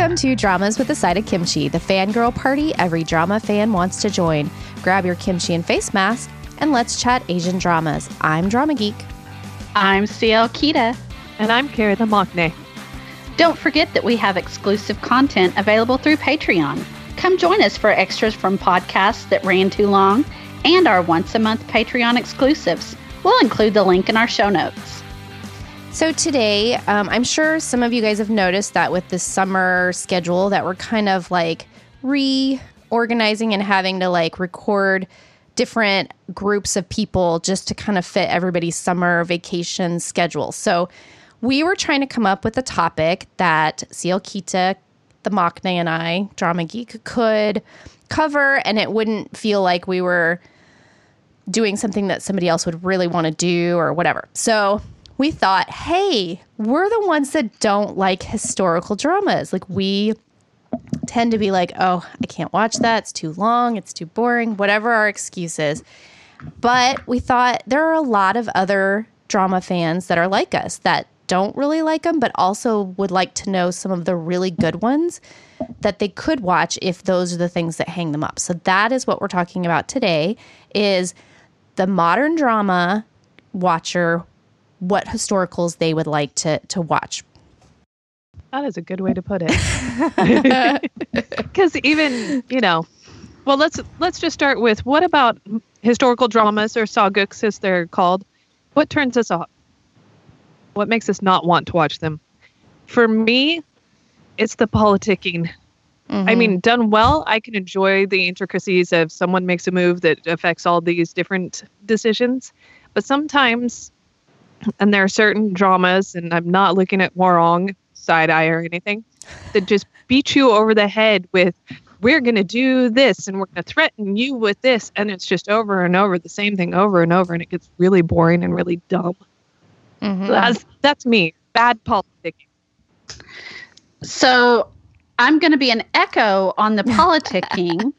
Welcome to Dramas with a Side of Kimchi, the fangirl party every drama fan wants to join. Grab your kimchi and face mask, and let's chat Asian dramas. I'm Drama Geek. I'm CL Kita. And I'm Kara the Mokne. Don't forget that we have exclusive content available through Patreon. Come join us for extras from podcasts that ran too long and our once-a-month Patreon exclusives. We'll include the link in our show notes. So today, I'm sure some of you guys have noticed that with the summer schedule that we're kind of like reorganizing and having to like record different groups of people just to kind of fit everybody's summer vacation schedule. So we were trying to come up with a topic that CL Kita, the Mokne, and I, Drama Geek, could cover, and it wouldn't feel like we were doing something that somebody else would really want to do or whatever. So we thought, hey, we're the ones that don't like historical dramas. Like, we tend to be like, oh, I can't watch that. It's too long. It's too boring. Whatever our excuse is. But we thought there are a lot of other drama fans that are like us that don't really like them, but also would like to know some of the really good ones that they could watch if those are the things that hang them up. So that is what we're talking about today, is the modern drama watcher, what historicals they would like to watch. That is a good way to put it. Because even, you know, well, let's just start with, what about historical dramas, or saguks as they're called? What turns us off? What makes us not want to watch them? For me, it's the politicking. Mm-hmm. I mean, done well, I can enjoy the intricacies of someone makes a move that affects all these different decisions. But sometimes, and there are certain dramas, and I'm not looking at Hwarang side-eye or anything, that just beat you over the head with, we're going to do this, and we're going to threaten you with this, and it's just over and over, the same thing over and over, and it gets really boring and really dumb. Mm-hmm. So that's me. Bad politicking. So I'm going to be an echo on the politicking,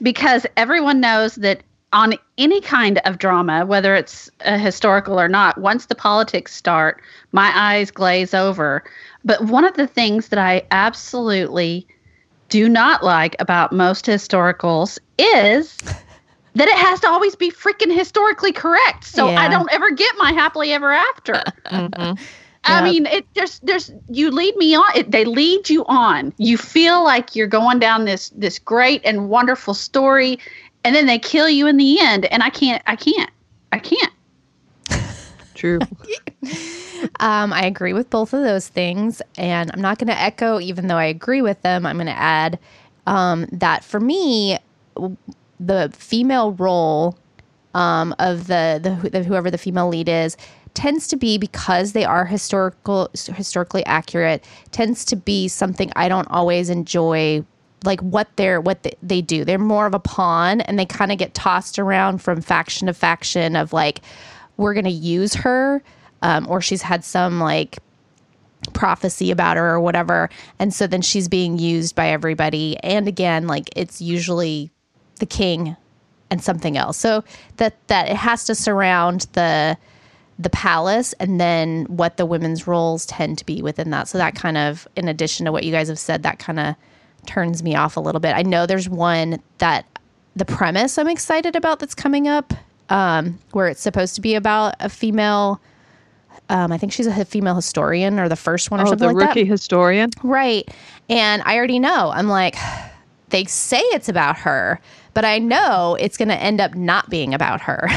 because everyone knows that on any kind of drama, whether it's historical or not, once the politics start, my eyes glaze over. But one of the things that I absolutely do not like about most historicals is that it has to always be freaking historically correct. So yeah. I don't ever get my happily ever after. Mm-hmm. I mean, it there's you lead me on. They lead you on. You feel like you're going down this great and wonderful story, and then they kill you in the end, and I can't. True. I agree with both of those things, and I'm not going to echo, even though I agree with them. I'm going to add that for me, the female role of the whoever the female lead is tends to be, because they are historically accurate, tends to be something I don't always enjoy. Like what they do. They're more of a pawn, and they kind of get tossed around from faction to faction of like, we're going to use her, or she's had some like prophecy about her or whatever. And so then she's being used by everybody. And again, like, it's usually the king and something else. So that it has to surround the palace, and then what the women's roles tend to be within that. So that kind of, in addition to what you guys have said, that kind of turns me off a little bit. I know there's one that the premise I'm excited about that's coming up, where it's supposed to be about a female, I think she's a female historian, or the first one, or something like that. Oh, the rookie historian. Right. And I already know. I'm like, they say it's about her, but I know it's going to end up not being about her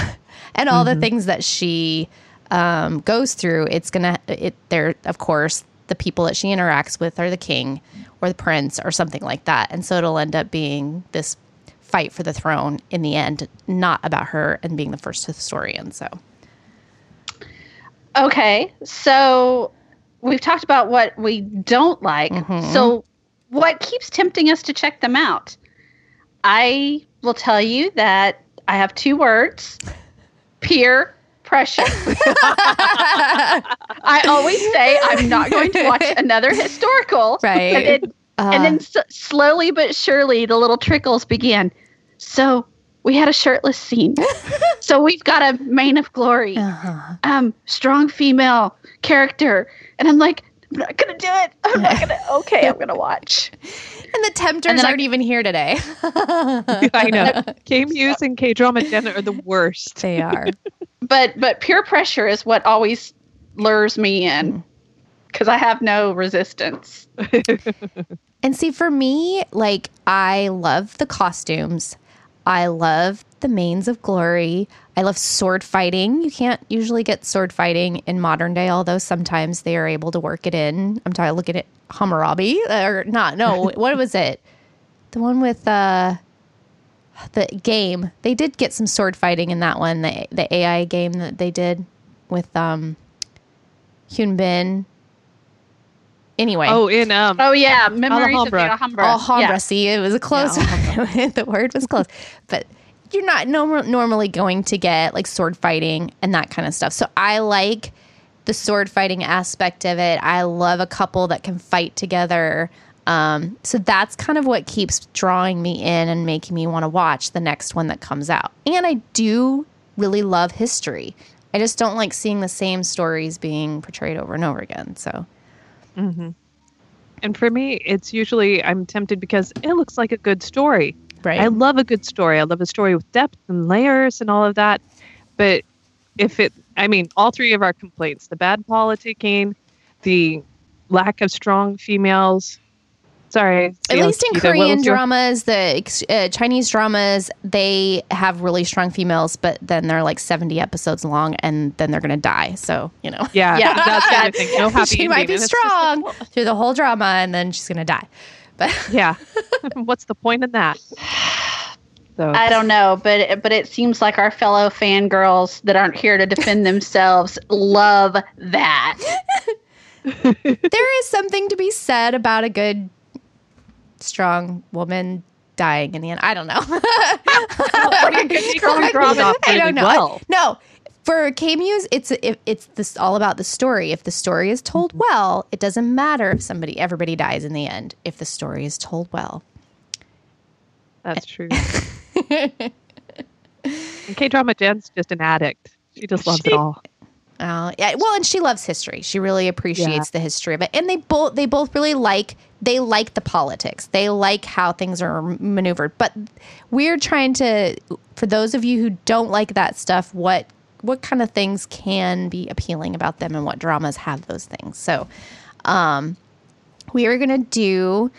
and all the things that she goes through. They're, of course, the people that she interacts with are the king or the prince or something like that. And so it'll end up being this fight for the throne in the end, not about her and being the first historian. So, okay. So we've talked about what we don't like. Mm-hmm. So what keeps tempting us to check them out? I will tell you that I have two words: peer pressure. I always say I'm not going to watch another historical. Right. And then slowly but surely the little trickles begin. So we had a shirtless scene. So we've got a mane of glory. Strong female character. And I'm like, I'm not going to do it. I'm not going to. Okay, I'm going to watch. And the tempters and aren't even here today. I know. K-Muse and K-Drama Gen are the worst. They are. But peer pressure is what always lures me in because I have no resistance. And see, for me, like, I love the costumes. I love the mains of glory. I love sword fighting. You can't usually get sword fighting in modern day, although sometimes they are able to work it in. I'm trying to look at it. Hammurabi or not. No, what was it? The one with the game. They did get some sword fighting in that one. The AI game that they did with Hyun Bin. Anyway. Oh, in oh yeah, Memories Alhambra. Of the Alhambra. Alhambra. Yeah. See, it was a close. Yeah, the word was close, but you're not normally going to get like sword fighting and that kind of stuff. So I like the sword fighting aspect of it. I love a couple that can fight together. So that's kind of what keeps drawing me in and making me want to watch the next one that comes out. And I do really love history. I just don't like seeing the same stories being portrayed over and over again. So. Mm-hmm. And for me, it's usually I'm tempted because it looks like a good story. Right. I love a good story. I love a story with depth and layers and all of that. But if it, I mean, all three of our complaints, the bad politicking, the lack of strong females. Sorry. At least in Korean dramas, the Chinese dramas, they have really strong females, but then they're like 70 episodes long and then they're going to die. So, you know. Yeah. That's the other thing. No happy ending. She might be strong through the whole drama and then she's going to die. But yeah. What's the point in that? So. I don't know, but it seems like our fellow fangirls that aren't here to defend themselves love that. There is something to be said about a good, strong woman dying in the end. I don't know. I don't know. Well. No, for K-Muse, it's all about the story. If the story is told well, it doesn't matter if everybody dies in the end. If the story is told well, that's true. And K-Drama Jen's just an addict. She just loves it all. Yeah. Well, and she loves history. She really appreciates the history of it. And they both really like the politics. They like how things are maneuvered. But we're trying to, for those of you who don't like that stuff, what kind of things can be appealing about them and what dramas have those things. So we are going to do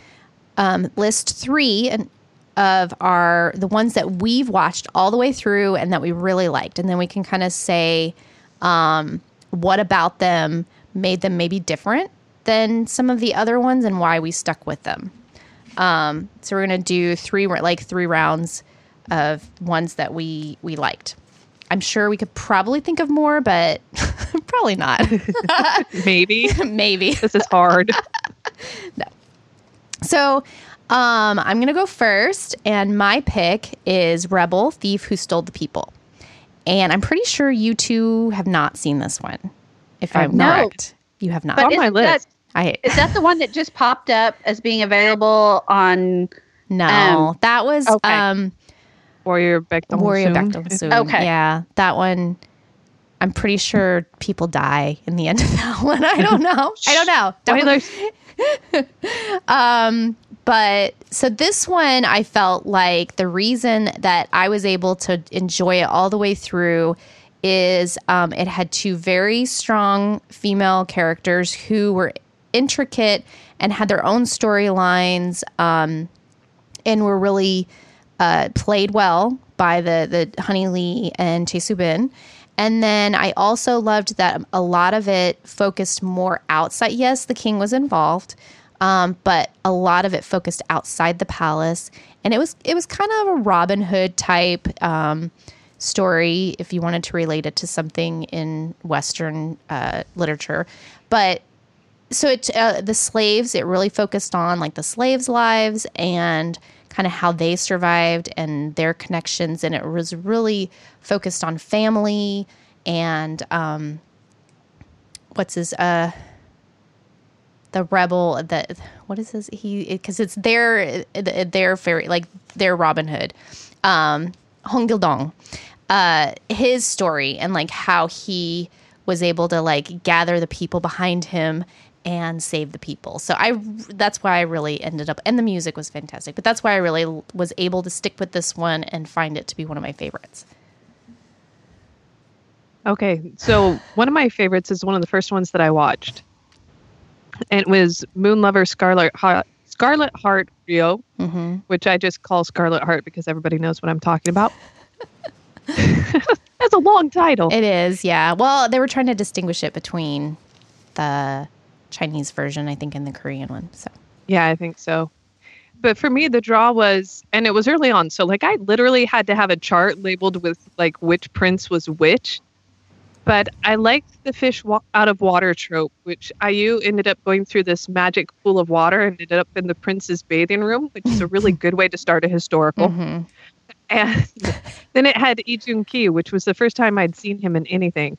list 3 and of the ones that we've watched all the way through and that we really liked. And then we can kind of say what about them made them maybe different than some of the other ones and why we stuck with them. So we're going to do three rounds of ones that we liked. I'm sure we could probably think of more, but probably not. Maybe. This is hard. No. So... I'm going to go first, and my pick is Rebel Thief Who Stole the People. And I'm pretty sure you two have not seen this one, if I'm correct. You have not. But on my list. Is that the one that just popped up as being available on... No, that was... Okay. Warrior Baekdong Soon. Okay. Yeah, that one... I'm pretty sure people die in the end of that one. I don't know. Spoilers. But so this one, I felt like the reason that I was able to enjoy it all the way through is it had 2 very strong female characters who were intricate and had their own storylines and were really played well by the Honey Lee and Te Subin. And then I also loved that a lot of it focused more outside. Yes, the king was involved. But a lot of it focused outside the palace, and it was kind of a Robin Hood type story if you wanted to relate it to something in Western literature. But so the slaves, it really focused on like the slaves' lives and kind of how they survived and their connections, and it was really focused on family and the rebel that because it's their fairy, like their Robin Hood, Hong Gildong, his story and like how he was able to like gather the people behind him and Save the People. So that's why I really ended up, and the music was fantastic, but that's why I really was able to stick with this one and find it to be one of my favorites. Okay, so one of my favorites is one of the first ones that I watched. And it was Moon Lover Scarlet Heart Ryeo, mm-hmm. which I just call Scarlet Heart because everybody knows what I'm talking about. That's a long title. It is, yeah. Well, they were trying to distinguish it between the Chinese version, I think, and the Korean one. So yeah, I think so. But for me, the draw was, and it was early on, so like I literally had to have a chart labeled with like which prince was which. But I liked the fish out of water trope, which IU ended up going through this magic pool of water and ended up in the prince's bathing room, which is a really good way to start a historical. Mm-hmm. And then it had Lee Jun-ki, which was the first time I'd seen him in anything.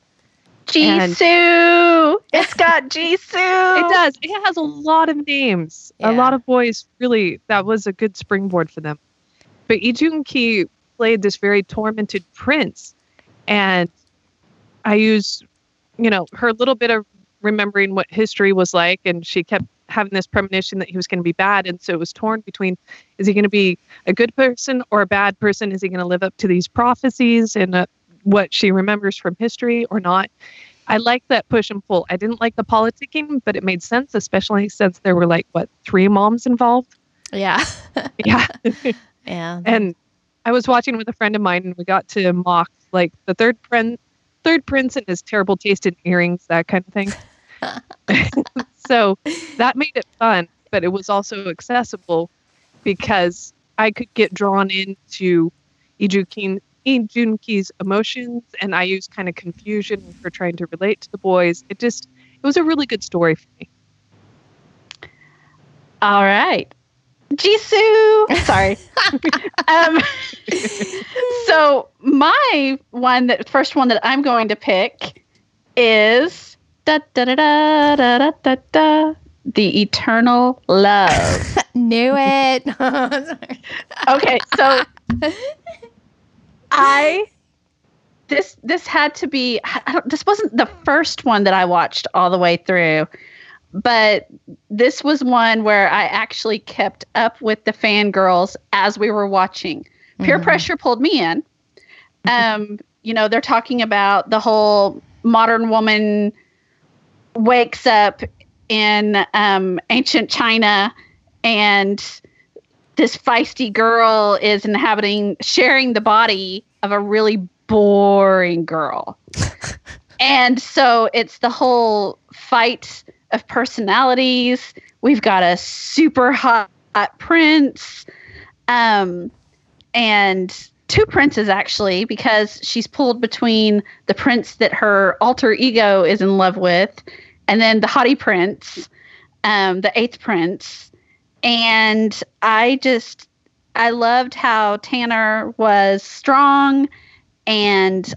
Jisoo! It's got Jisoo! It does. It has a lot of names. Yeah. A lot of boys, really, that was a good springboard for them. But Lee Jun-ki played this very tormented prince. And I used, you know, her little bit of remembering what history was like, and she kept having this premonition that he was going to be bad, and so it was torn between, is he going to be a good person or a bad person? Is he going to live up to these prophecies and what she remembers from history or not? I liked that push and pull. I didn't like the politicking, but it made sense, especially since there were, like, what, 3 moms involved? Yeah. Yeah. Yeah. And I was watching with a friend of mine, and we got to mock, like, the third prince and his terrible taste in earrings, that kind of thing. So that made it fun, but it was also accessible because I could get drawn into Lee Jun-ki's emotions, and I used kind of confusion for trying to relate to the boys. It was a really good story for me. All right. Jisoo! Sorry. So my one, the first one that I'm going to pick is The Eternal Love. Knew it. Okay, so this had to be, this wasn't the first one that I watched all the way through. But this was one where I actually kept up with the fangirls as we were watching. Peer mm-hmm. pressure pulled me in. You know, they're talking about the whole modern woman wakes up in ancient China, and this feisty girl is sharing the body of a really boring girl. And so it's the whole fight of personalities. We've got a super hot prince, and 2 princes actually, because she's pulled between the prince that her alter ego is in love with, and then the haughty prince, the 8th prince. And I loved how Tanner was strong, and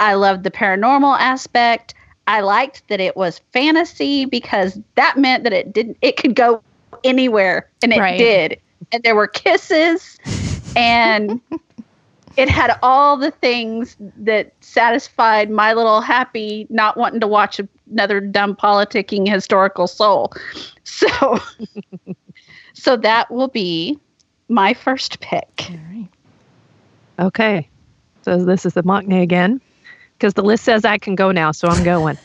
I loved the paranormal aspect. I liked that it was fantasy because that meant that it could go anywhere, and it right. did. And there were kisses, and it had all the things that satisfied my little happy not wanting to watch another dumb politicking historical soul. So so that will be my first pick. All right. Okay. So this is the Mockney again. Because the list says I can go now, so I'm going.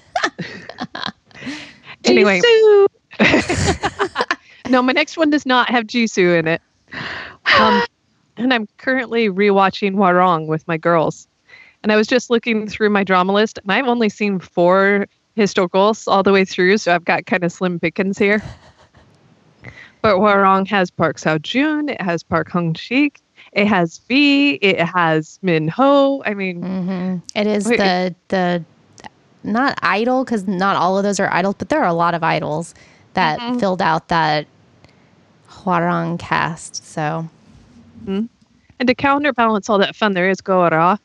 Anyway. Jisoo! No, my next one does not have Jisoo in it. And I'm currently rewatching Hwarang with my girls. And I was just looking through my drama list, and I've only seen 4 historicals all the way through, so I've got kind of slim pickings here. But Hwarang has Park Seo Jun, it has Park Hyung-sik, it has V, it has Min Ho. I mean, mm-hmm. It is the not idol, because not all of those are idols, but there are a lot of idols that mm-hmm. filled out that Hwarang cast. So, mm-hmm. And to counterbalance all that fun, there is Go Ara,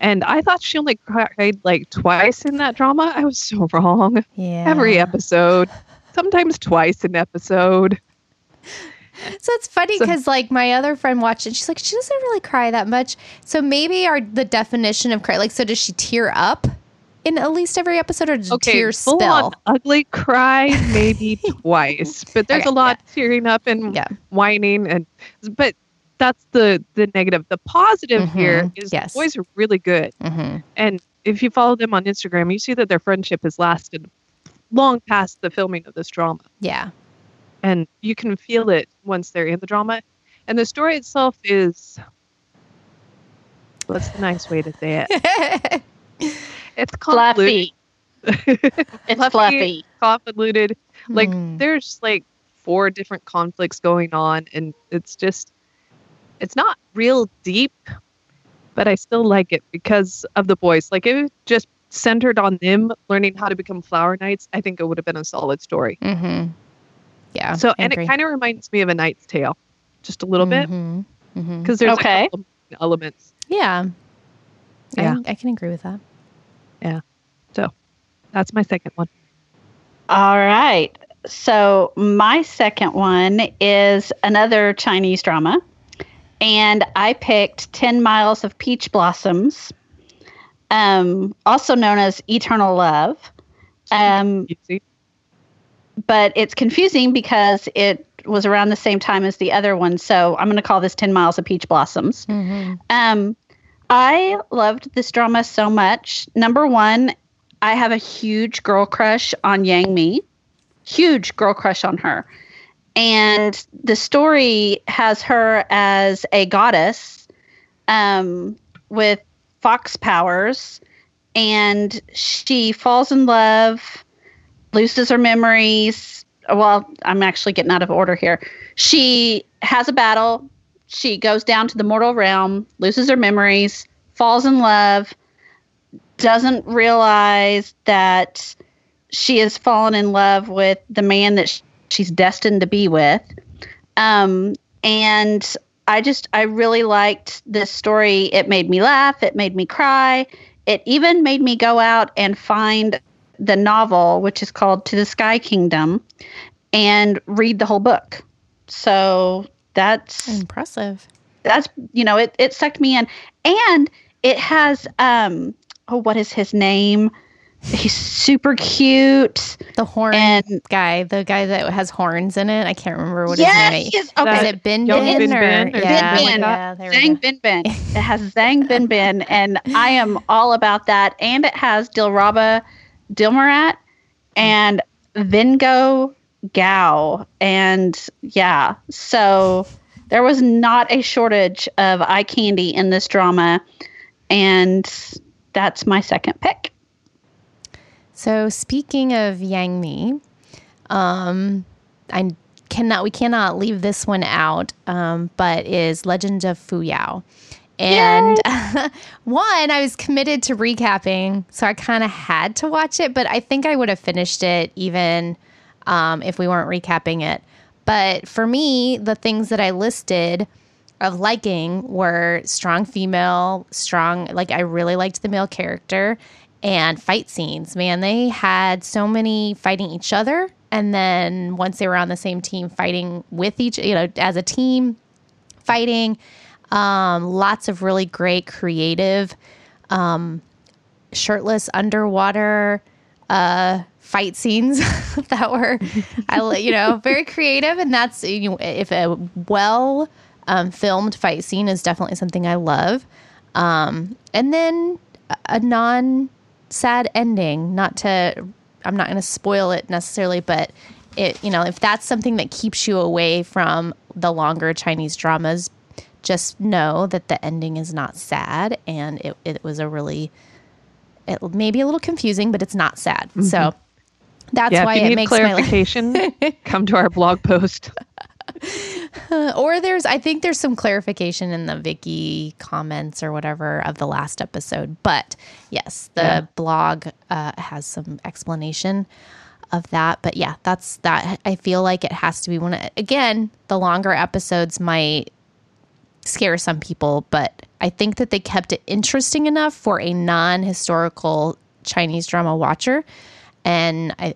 and I thought she only cried like twice in that drama. I was so wrong. Yeah, every episode, sometimes twice an episode. So it's funny because, like, my other friend watched it. She's like, she doesn't really cry that much. So maybe the definition of cry, like, so does she tear up? in at least every episode, or did tears spill? On ugly cry maybe twice, but there's a lot tearing up and whining, and but that's the negative. The positive here is the boys are really good, and if you follow them on Instagram, you see that their friendship has lasted long past the filming of this drama. Yeah, and you can feel it once they're in the drama, and the story itself is. What's the nice way to say it? It's fluffy. It's fluffy. Convoluted. Like there's like 4 different conflicts going on, and it's just, it's not real deep, but I still like it because of the boys. Like it just centered on them learning how to become flower knights. I think it would have been a solid story. Mm-hmm. Yeah. So and it kind of reminds me of A Knight's Tale, just a little bit, because there's a couple of elements. Yeah. Yeah. I can agree with that. Yeah. So that's my second one. All right. So my second one is another Chinese drama. And I picked 10 Miles of Peach Blossoms, also known as Eternal Love. But it's confusing because it was around the same time as the other one. So I'm going to call this 10 Miles of Peach Blossoms. Mm-hmm. I loved this drama so much. Number one, I have a huge girl crush on Yang Mi. Huge girl crush on her. And the story has her as a goddess with fox powers. And she falls in love, loses her memories. Well, I'm actually getting out of order here. She has a battle. She goes down to the mortal realm, loses her memories, falls in love, doesn't realize that she has fallen in love with the man that she's destined to be with. And I really liked this story. It made me laugh. It made me cry. It even made me go out and find the novel, which is called To the Sky Kingdom, and read the whole book. So... that's impressive. That's, you know, it sucked me in. And it has, what is his name? He's super cute. The horn guy, the guy that has horns in it. I can't remember what his name is. Okay. Is it Binbin? Zhang Binbin. It has Zhang Binbin. And I am all about that. And it has Dilraba, Dilmarat, and Vingo Gao, and so there was not a shortage of eye candy in this drama, and that's my second pick. So speaking of Yang Mi, we cannot leave this one out, but is Legend of Fuyao. And one, I was committed to recapping, so I kind of had to watch it, but I think I would have finished it even if we weren't recapping it. But for me, the things that I listed of liking were strong female, like I really liked the male character, and fight scenes. Man, they had so many fighting each other. And then once they were on the same team, fighting with each, you know, as a team, fighting. Lots of really great creative, shirtless underwater, fight scenes that were, very creative. And that's, if a well filmed fight scene is definitely something I love. And then a non-sad ending, I'm not going to spoil it necessarily, but it, if that's something that keeps you away from the longer Chinese dramas, just know that the ending is not sad. And it was it may be a little confusing, but it's not sad. Mm-hmm. So that's why it makes clarification. Come to our blog post. Or I think there's some clarification in the Vicky comments or whatever of the last episode. But yes, the blog has some explanation of that. But yeah, that's that. I feel like it has to be one. Again, the longer episodes might scare some people, but I think that they kept it interesting enough for a non-historical Chinese drama watcher. And I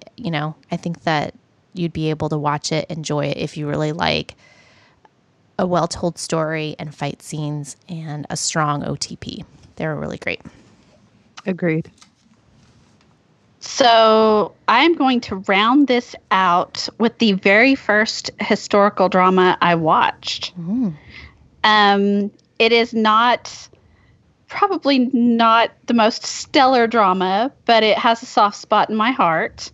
think that you'd be able to watch it, enjoy it if you really like a well-told story and fight scenes and a strong OTP. They were really great. Agreed. So I'm going to round this out with the very first historical drama I watched. Mm. It is not, probably not the most stellar drama, but it has a soft spot in my heart.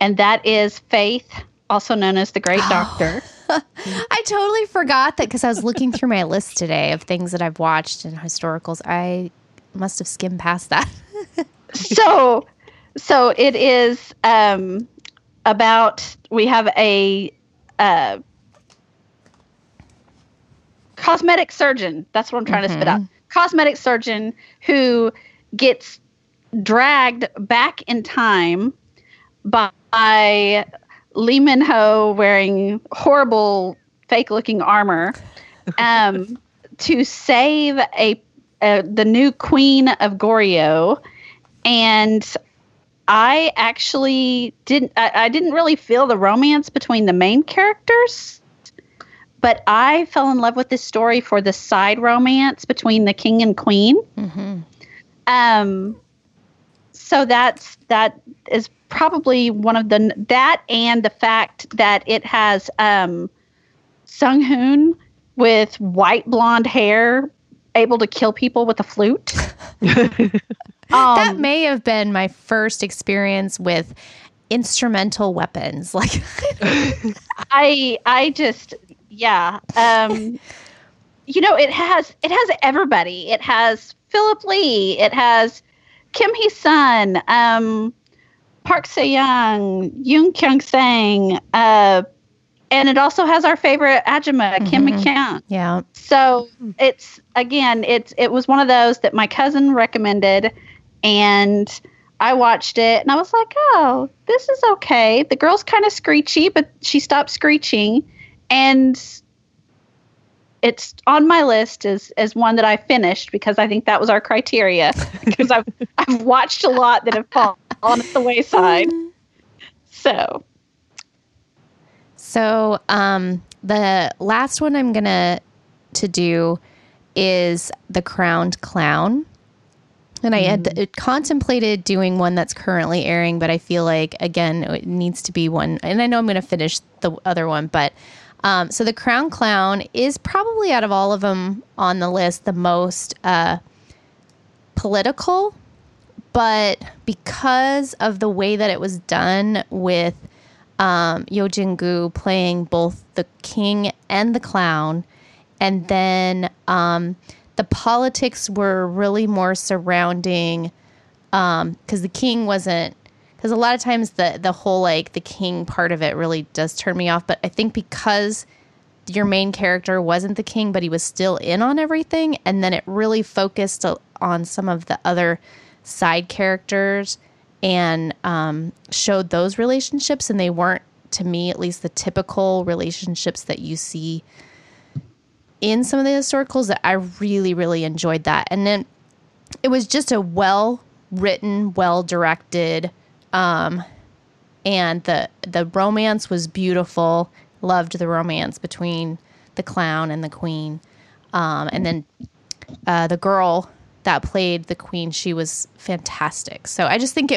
And that is Faith, also known as the Great Doctor. I totally forgot that because I was looking through my list today of things that I've watched and historicals. I must have skimmed past that. So it is about, we have a cosmetic surgeon. That's what I'm trying to spit out. Cosmetic surgeon who gets dragged back in time by Lee Min Ho wearing horrible fake-looking armor to save the new queen of Goryeo. And I actually didn't. I didn't really feel the romance between the main characters, but I fell in love with this story for the side romance between the king and queen. Mm-hmm. So that is probably one of the that, and the fact that it has Sung-hoon with white blonde hair, able to kill people with a flute. That may have been my first experience with instrumental weapons. Like, I just. You know, it has everybody. It has Philip Lee. It has Kim Hee-sun, Park Se-young, Yoon Kyung-sang, and it also has our favorite Ajima, Kim Mi-kyung. Yeah. So it's, again, it was one of those that my cousin recommended. And I watched it, and I was like, oh, this is okay. The girl's kind of screechy, but she stopped screeching. And it's on my list as one that I finished, because I think that was our criteria. Because I've watched a lot that have fallen at the wayside. So the last one I'm going to do is The Crowned Clown. And I had contemplated doing one that's currently airing, but I feel like, again, it needs to be one. And I know I'm going to finish the other one, but so The Crowned Clown is probably, out of all of them on the list, the most political. But because of the way that it was done with Yeo Jin-gu playing both the king and the clown, and then the politics were really more surrounding, because the king wasn't, because a lot of times the whole, like, the king part of it really does turn me off. But I think because your main character wasn't the king, but he was still in on everything, and then it really focused on some of the other side characters and showed those relationships, and they weren't, to me at least, the typical relationships that you see in some of the historicals. That I really, really enjoyed that. And then it was just a well-written, well-directed, and the romance was beautiful. Loved the romance between the clown and the queen. And then the girl that played the queen, she was fantastic. So I just think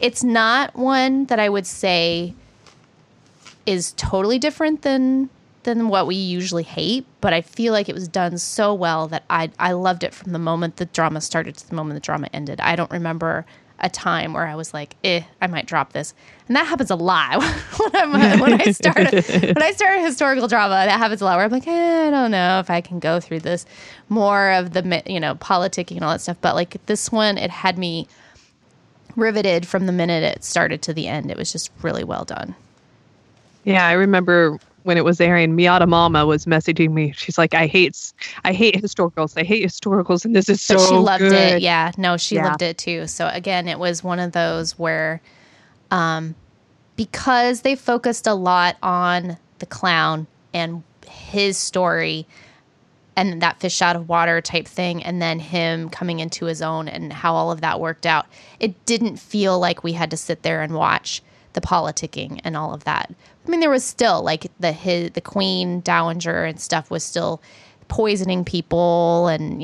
it's not one that I would say is totally different than what we usually hate, but I feel like it was done so well that I loved it from the moment the drama started to the moment the drama ended. I don't remember a time where I was like, I might drop this. And that happens a lot when I start a historical drama. That happens a lot, where I'm like, I don't know if I can go through this. More of the, politicking and all that stuff. But like this one, it had me riveted from the minute it started to the end. It was just really well done. Yeah, I remember when it was airing, Miata Mama was messaging me. She's like, I hate historicals, and this is so good. She loved it. Yeah. No, she loved it too. So again, it was one of those where, because they focused a lot on the clown and his story and that fish out of water type thing, and then him coming into his own and how all of that worked out, it didn't feel like we had to sit there and watch the politicking and all of that. I mean, there was still like the queen dowager and stuff was still poisoning people and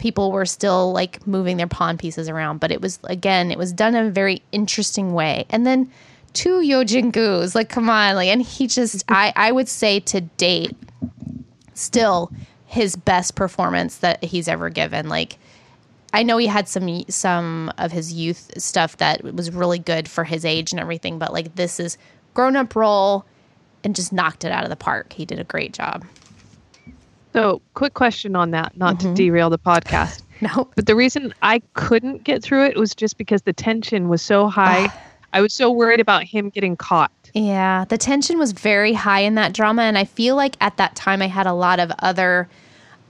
people were still like moving their pawn pieces around. But it was, again, it was done in a very interesting way. And then two Yojingus, like, come on. Like, and he just, I would say to date, still his best performance that he's ever given. Like, I know he had some of his youth stuff that was really good for his age and everything, but like this is grown-up role and just knocked it out of the park. He did a great job. So, quick question on that, not to derail the podcast. No. But the reason I couldn't get through it was just because the tension was so high. I was so worried about him getting caught. Yeah, the tension was very high in that drama, and I feel like at that time I had a lot of other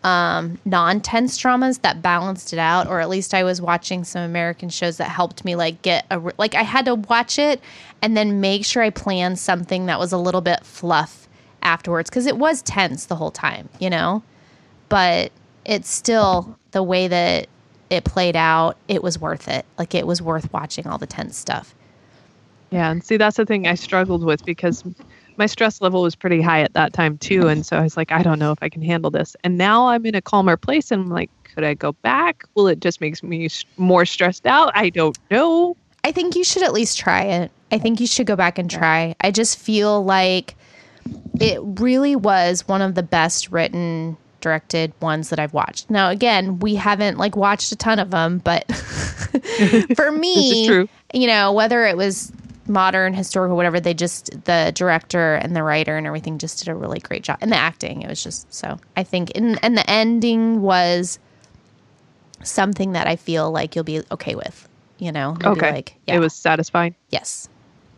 non-tense dramas that balanced it out, or at least I was watching some American shows that helped me like get like I had to watch it and then make sure I planned something that was a little bit fluff afterwards, because it was tense the whole time, you know, but it's still the way that it played out, it was worth it. Like, it was worth watching all the tense stuff. Yeah, and see, that's the thing I struggled with, because my stress level was pretty high at that time, too. And so I was like, I don't know if I can handle this. And now I'm in a calmer place and I'm like, could I go back? Will it just make me more stressed out? I don't know. I think you should at least try it. I think you should go back and try. I just feel like it really was one of the best written, directed ones that I've watched. Now, again, we haven't like watched a ton of them, but for me, this is true. You know, whether it was modern, historical, whatever, they just, the director and the writer and everything just did a really great job, and the acting, it was just, so I think and the ending was something that I feel like you'll be okay with, you know. You'll okay, like, yeah. It was satisfying. Yes,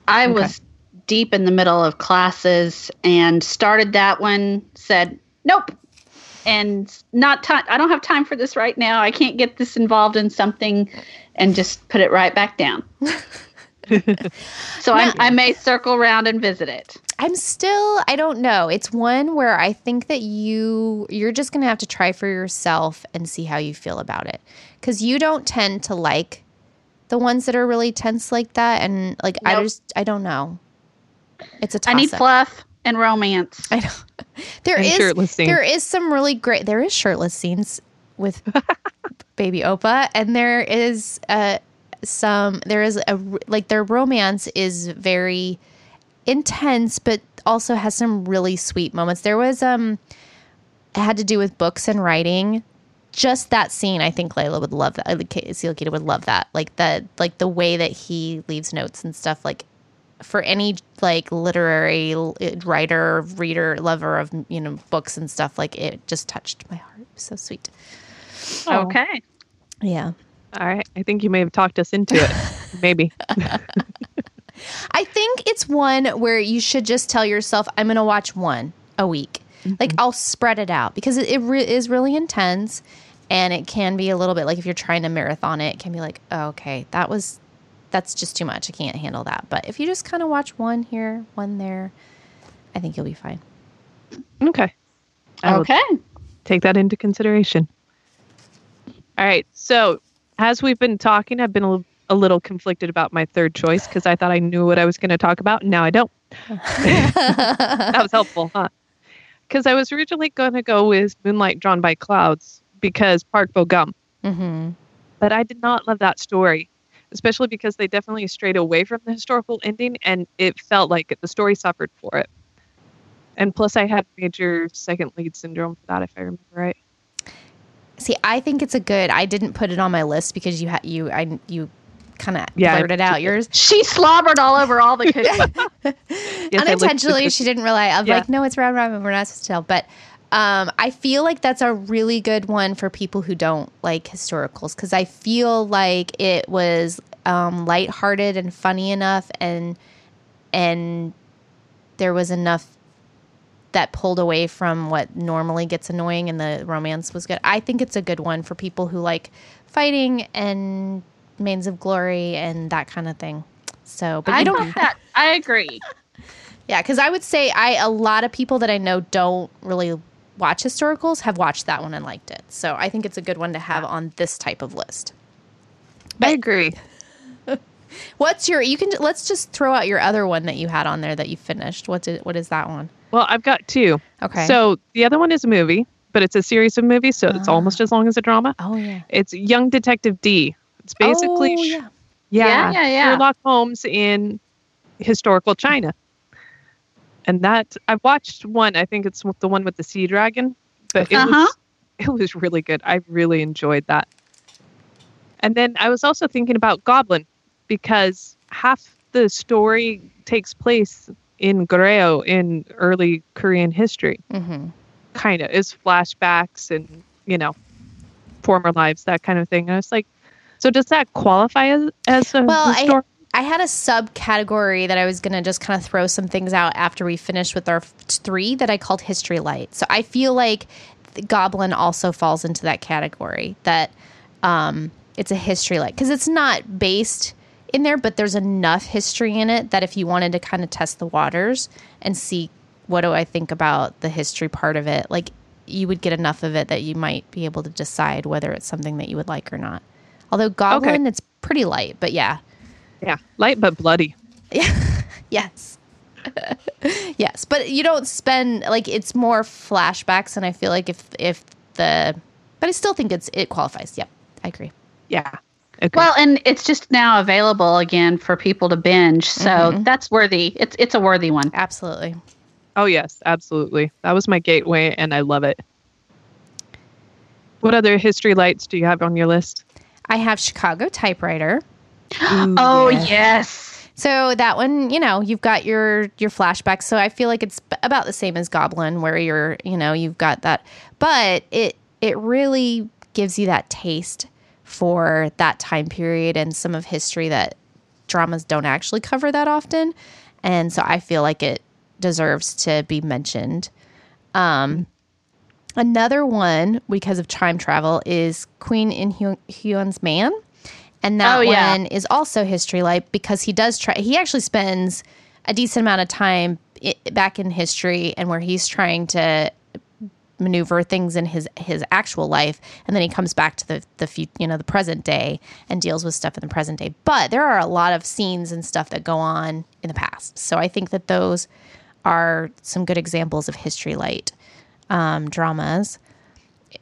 I was deep in the middle of classes and started that one, said nope, and not time, I don't have time for this right now, I can't get this involved in something, and just put it right back down. So I may circle around and visit it. I'm still, I don't know. It's one where I think that you're just going to have to try for yourself and see how you feel about it. Because you don't tend to like the ones that are really tense like that. And like, nope. I don't know. It's a toss-up. I need fluff and romance. I know. There is some really great, there is shirtless scenes with Baby Opa. And there is their romance is very intense, but also has some really sweet moments. There was, it had to do with books and writing. Just that scene, I think Layla would love that. Sealkita would love that. Like the way that he leaves notes and stuff, like for any like literary writer, reader, lover of, you know, books and stuff, like it just touched my heart. It was so sweet. Okay. Yeah. All right. I think you may have talked us into it. Maybe. I think it's one where you should just tell yourself, I'm going to watch one a week. Mm-hmm. Like, I'll spread it out, because it is really intense, and it can be a little bit like if you're trying to marathon it, it can be like, oh, okay, that's just too much. I can't handle that. But if you just kind of watch one here, one there, I think you'll be fine. Okay. I will take that into consideration. All right. So, as we've been talking, I've been a little conflicted about my third choice, because I thought I knew what I was going to talk about, and now I don't. That was helpful, huh? Because I was originally going to go with Moonlight Drawn by Clouds, because Park Bo-gum. Mm-hmm. But I did not love that story, especially because they definitely strayed away from the historical ending, and it felt like the story suffered for it. And plus, I had major second lead syndrome for that, if I remember right. See, I think it's a good. I didn't put it on my list because you kind of blurted out yours. She slobbered all over all the cookies. Yes, unintentionally, she didn't realize. I'm like, no, it's round robin, and we're not supposed to tell. But I feel like that's a really good one for people who don't like historicals, because I feel like it was lighthearted and funny enough, and there was enough that pulled away from what normally gets annoying, and the romance was good. I think it's a good one for people who like fighting and Mains of Glory and that kind of thing. So, but I agree. Yeah, because I would say a lot of people that I know don't really watch historicals have watched that one and liked it. So I think it's a good one to have on this type of list. But, I agree. Let's just throw out your other one that you had on there that you finished. What is that one? Well, I've got two. Okay. So the other one is a movie, but it's a series of movies, so it's almost as long as a drama. Oh, yeah. It's Young Detective D. It's basically Sherlock Holmes in historical China. And that, I watched one, I think it's the one with the sea dragon, but it was really good. I really enjoyed that. And then I was also thinking about Goblin, because half the story takes place in Goryeo in early Korean history. Mm-hmm. Kind of. It's flashbacks and, you know, former lives, that kind of thing. And I was like, so does that qualify as a story? I had a subcategory that I was going to just kind of throw some things out after we finished with our three that I called History Light. So I feel like Goblin also falls into that category, that it's a history light, because it's not based in there, but there's enough history in it that if you wanted to kind of test the waters and see what do I think about the history part of it, like you would get enough of it that you might be able to decide whether it's something that you would like or not. Although Goblin, it's pretty light, but yeah. Yeah, light but bloody. Yeah. Yes. Yes, but you don't spend, like, it's more flashbacks, and I feel like but I still think it qualifies. Yep, I agree. Yeah. Okay. Well, and it's just now available again for people to binge, so that's worthy. It's a worthy one. Absolutely. Oh, yes, absolutely. That was my gateway, and I love it. What other history lights do you have on your list? I have Chicago Typewriter. Ooh, oh, yes. So that one, you know, you've got your flashbacks. So I feel like it's about the same as Goblin, where you're, you know, you've got that. But it really gives you that taste for that time period and some of history that dramas don't actually cover that often. And so I feel like it deserves to be mentioned. Another one, because of time travel, is Queen In Hyun's Man. And that one is also history light, because he does try. He actually spends a decent amount of time back in history, and where he's trying to maneuver things in his actual life, and then he comes back to the present day and deals with stuff in the present day. But there are a lot of scenes and stuff that go on in the past. So I think that those are some good examples of history light dramas.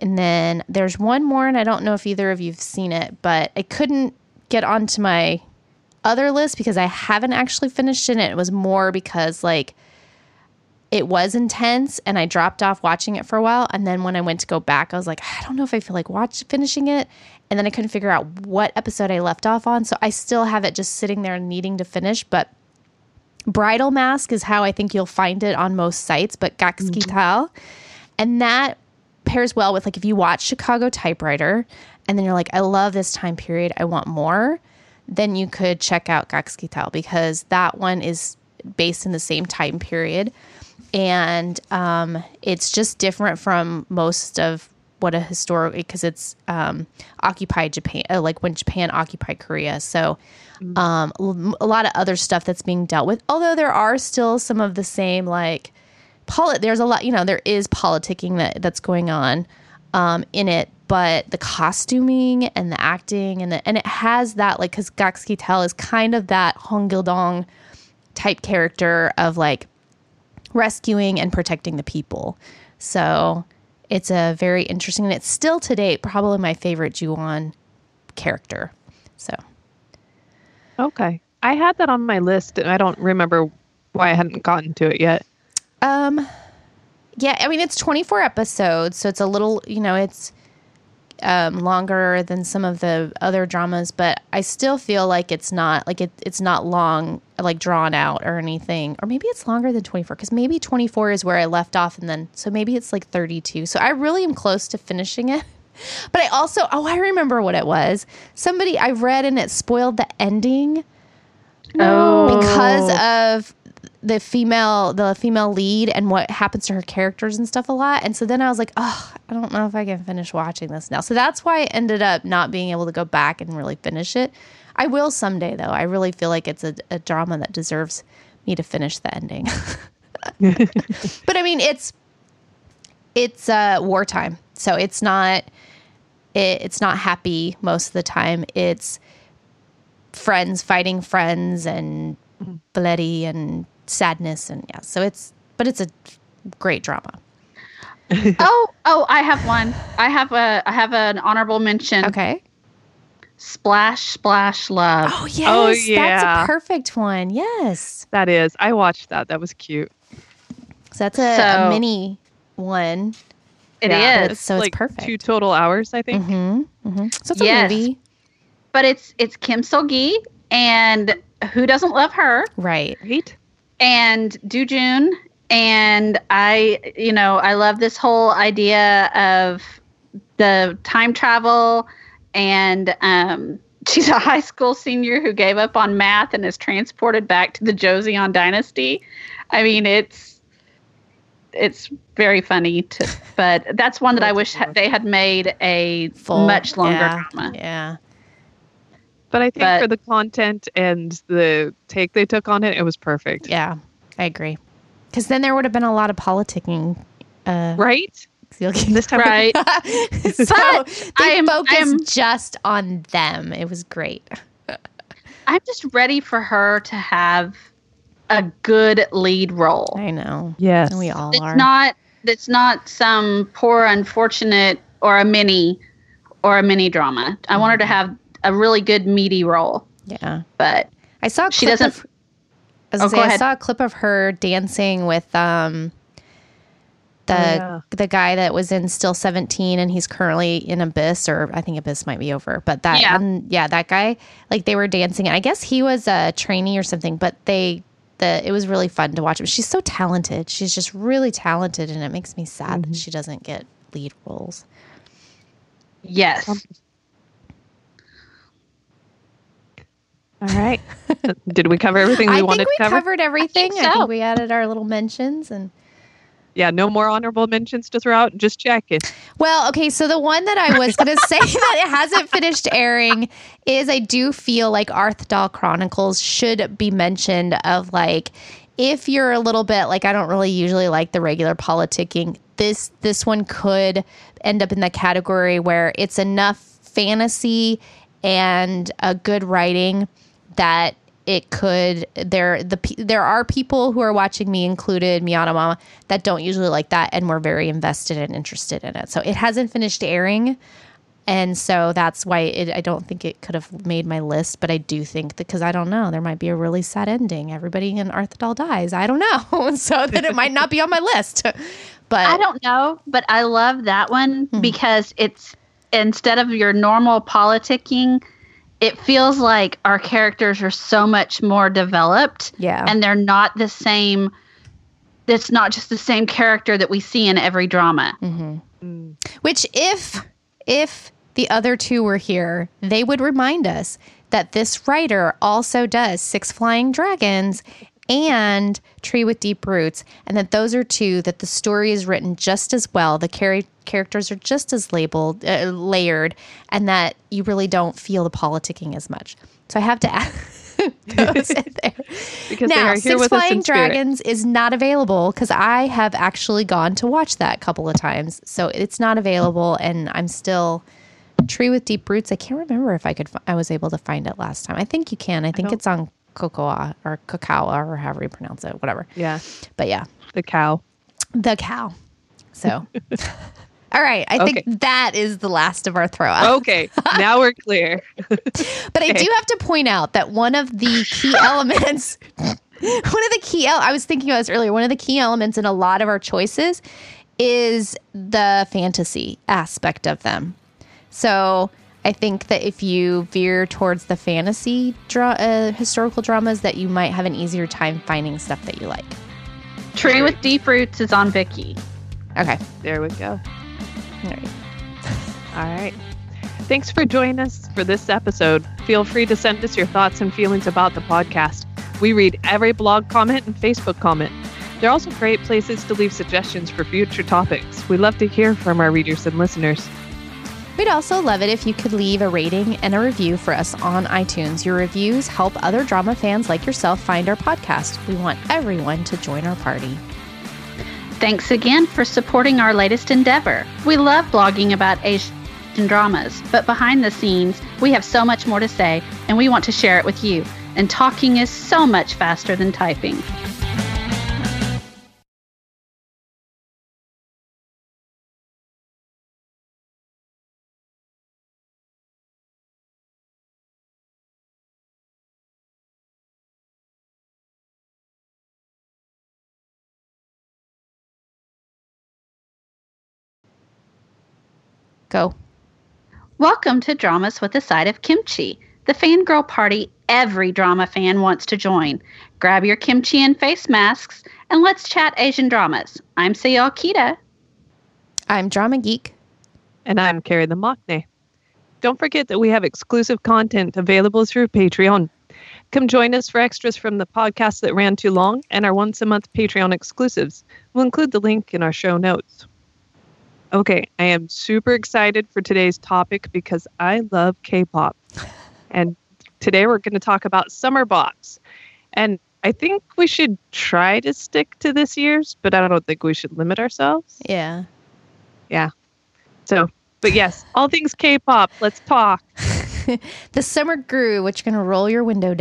And then there's one more, and I don't know if either of you've seen it, but I couldn't get onto my other list because I haven't actually finished it. It was more because, like, it was intense, and I dropped off watching it for a while. And then when I went to go back, I was like, I don't know if I feel like finishing it. And then I couldn't figure out what episode I left off on. So I still have it just sitting there needing to finish. But Bridal Mask is how I think you'll find it on most sites, but Gaksital. And that pairs well with, like, if you watch Chicago Typewriter and then you're like, I love this time period, I want more, then you could check out Gaksital, because that one is based in the same time period, and it's just different from most of what a historical, because it's occupied Japan, like when Japan occupied Korea. So a lot of other stuff that's being dealt with, although there are still some of the same, like, there's a lot, you know, there is politicking that's going on in it, but the costuming and the acting and it has that, like, because Gaksital is kind of that Hong Gildong type character of, like, rescuing and protecting the people. So it's a very interesting, and it's still to date probably my favorite Ju-on character. So. Okay. I had that on my list, and I don't remember why I hadn't gotten to it yet. Yeah, I mean, it's 24 episodes, so it's a little, you know, it's longer than some of the other dramas, but I still feel like it's not, like, it's not long, like, drawn out or anything. Or maybe it's longer than 24, because maybe 24 is where I left off, and then, so maybe it's like 32. So I really am close to finishing it. But I also, I remember what it was. Somebody, I read, and it spoiled the ending. Oh. Because of the female lead and what happens to her characters and stuff a lot. And so then I was like, oh, I don't know if I can finish watching this now. So that's why I ended up not being able to go back and really finish it. I will someday, though. I really feel like it's a drama that deserves me to finish the ending. But I mean, it's wartime. So it's not happy most of the time. It's friends fighting friends and bloody and sadness, and yeah, so it's a great drama. I have one. I have an honorable mention. Okay. Splash, Splash Love. Oh, yes. Oh, yeah. That's a perfect one. Yes. That is. I watched that. That was cute. So that's a mini one. It is. So it's like perfect. 2 total hours, I think. Mm-hmm. Mm-hmm. So it's a movie. But it's Kim So-gi, and who doesn't love her? Right. And Do Jun. And I love this whole idea of the time travel. And she's a high school senior who gave up on math and is transported back to the Joseon dynasty. I mean, it's very funny, but that's one that I wish they had made a much longer drama. Yeah. But I think for the content and the take they took on it, it was perfect. Yeah, I agree. Because then there would have been a lot of politicking. Right? This time, right? So but they focused just on them. It was great. I'm just ready for her to have a good lead role. I know. Yes, we all are. It's not some poor, unfortunate, or a mini drama. I want her to have a really good meaty role. Yeah, but I saw a clip I saw a clip of her dancing with the guy that was in Still 17, and he's currently in Abyss, or I think Abyss might be over. But that guy, like they were dancing. I guess he was a trainee or something, but it was really fun to watch him. She's so talented. She's just really talented, and it makes me sad that she doesn't get lead roles. Yes. All right. Did we cover everything we wanted to cover? I think we covered everything. I think we added our little mentions and... Yeah, no more honorable mentions to throw out. Just check it. Well, okay, so the one that I was going to say that it hasn't finished airing is I do feel like Arth Doll Chronicles should be mentioned of, like, if you're a little bit, like, I don't really usually like the regular politicking, this one could end up in the category where it's enough fantasy and a good writing that it could, there are people who are watching, me included, Miyana Mama, that don't usually like that, and we're very invested and interested in it. So it hasn't finished airing, and so that's why I don't think it could have made my list, but I do think that, because I don't know, there might be a really sad ending. Everybody in Arth Doll dies. I don't know. So then it might not be on my list. But I don't know, but I love that one because it's, instead of your normal politicking, it feels like our characters are so much more developed. Yeah. And they're not the same. It's not just the same character that we see in every drama. Mm-hmm. Mm. Which if the other two were here, they would remind us that this writer also does 6 Flying Dragons and Tree with Deep Roots, and that those are two that the story is written just as well. The characters are just as layered, and that you really don't feel the politicking as much. So I have to add those in there. Because now, they are here 6 with Flying Dragons is not available, because I have actually gone to watch that a couple of times. So it's not available, and I'm still... Tree with Deep Roots, I can't remember if I was able to find it last time. I think you can. I think it's on... Cocoa or Cacao or however you pronounce it, whatever. Yeah. But yeah. The cow. So. All right. I think that is the last of our throwout. Okay. Now we're clear. But I do have to point out that one of the key elements, I was thinking about this earlier, one of the key elements in a lot of our choices is the fantasy aspect of them. So I think that if you veer towards the fantasy historical dramas, that you might have an easier time finding stuff that you like. Tree with Deep Roots is on Vicky. Okay. There we go. All right. All right. Thanks for joining us for this episode. Feel free to send us your thoughts and feelings about the podcast. We read every blog comment and Facebook comment. They're also great places to leave suggestions for future topics. We love to hear from our readers and listeners. We'd also love it if you could leave a rating and a review for us on iTunes. Your reviews help other drama fans like yourself find our podcast. We want everyone to join our party. Thanks again for supporting our latest endeavor. We love blogging about Asian dramas, but behind the scenes, we have so much more to say, and we want to share it with you. And talking is so much faster than typing. Go. Welcome to Dramas with a Side of Kimchi, the fangirl party every drama fan wants to join. Grab your kimchi and face masks, and let's chat Asian dramas. I'm Seo Akita. I'm Drama Geek. And I'm Carrie the Mockney. Don't forget that we have exclusive content available through Patreon. Come join us for extras from the podcast that ran too long and our once-a-month Patreon exclusives. We'll include the link in our show notes. Okay, I am super excited for today's topic because I love K-pop. And today we're going to talk about Summer Box. And I think we should try to stick to this year's, but I don't think we should limit ourselves. Yeah. So, but yes, all things K-pop, let's talk. The summer grew, which you're going to roll your window down.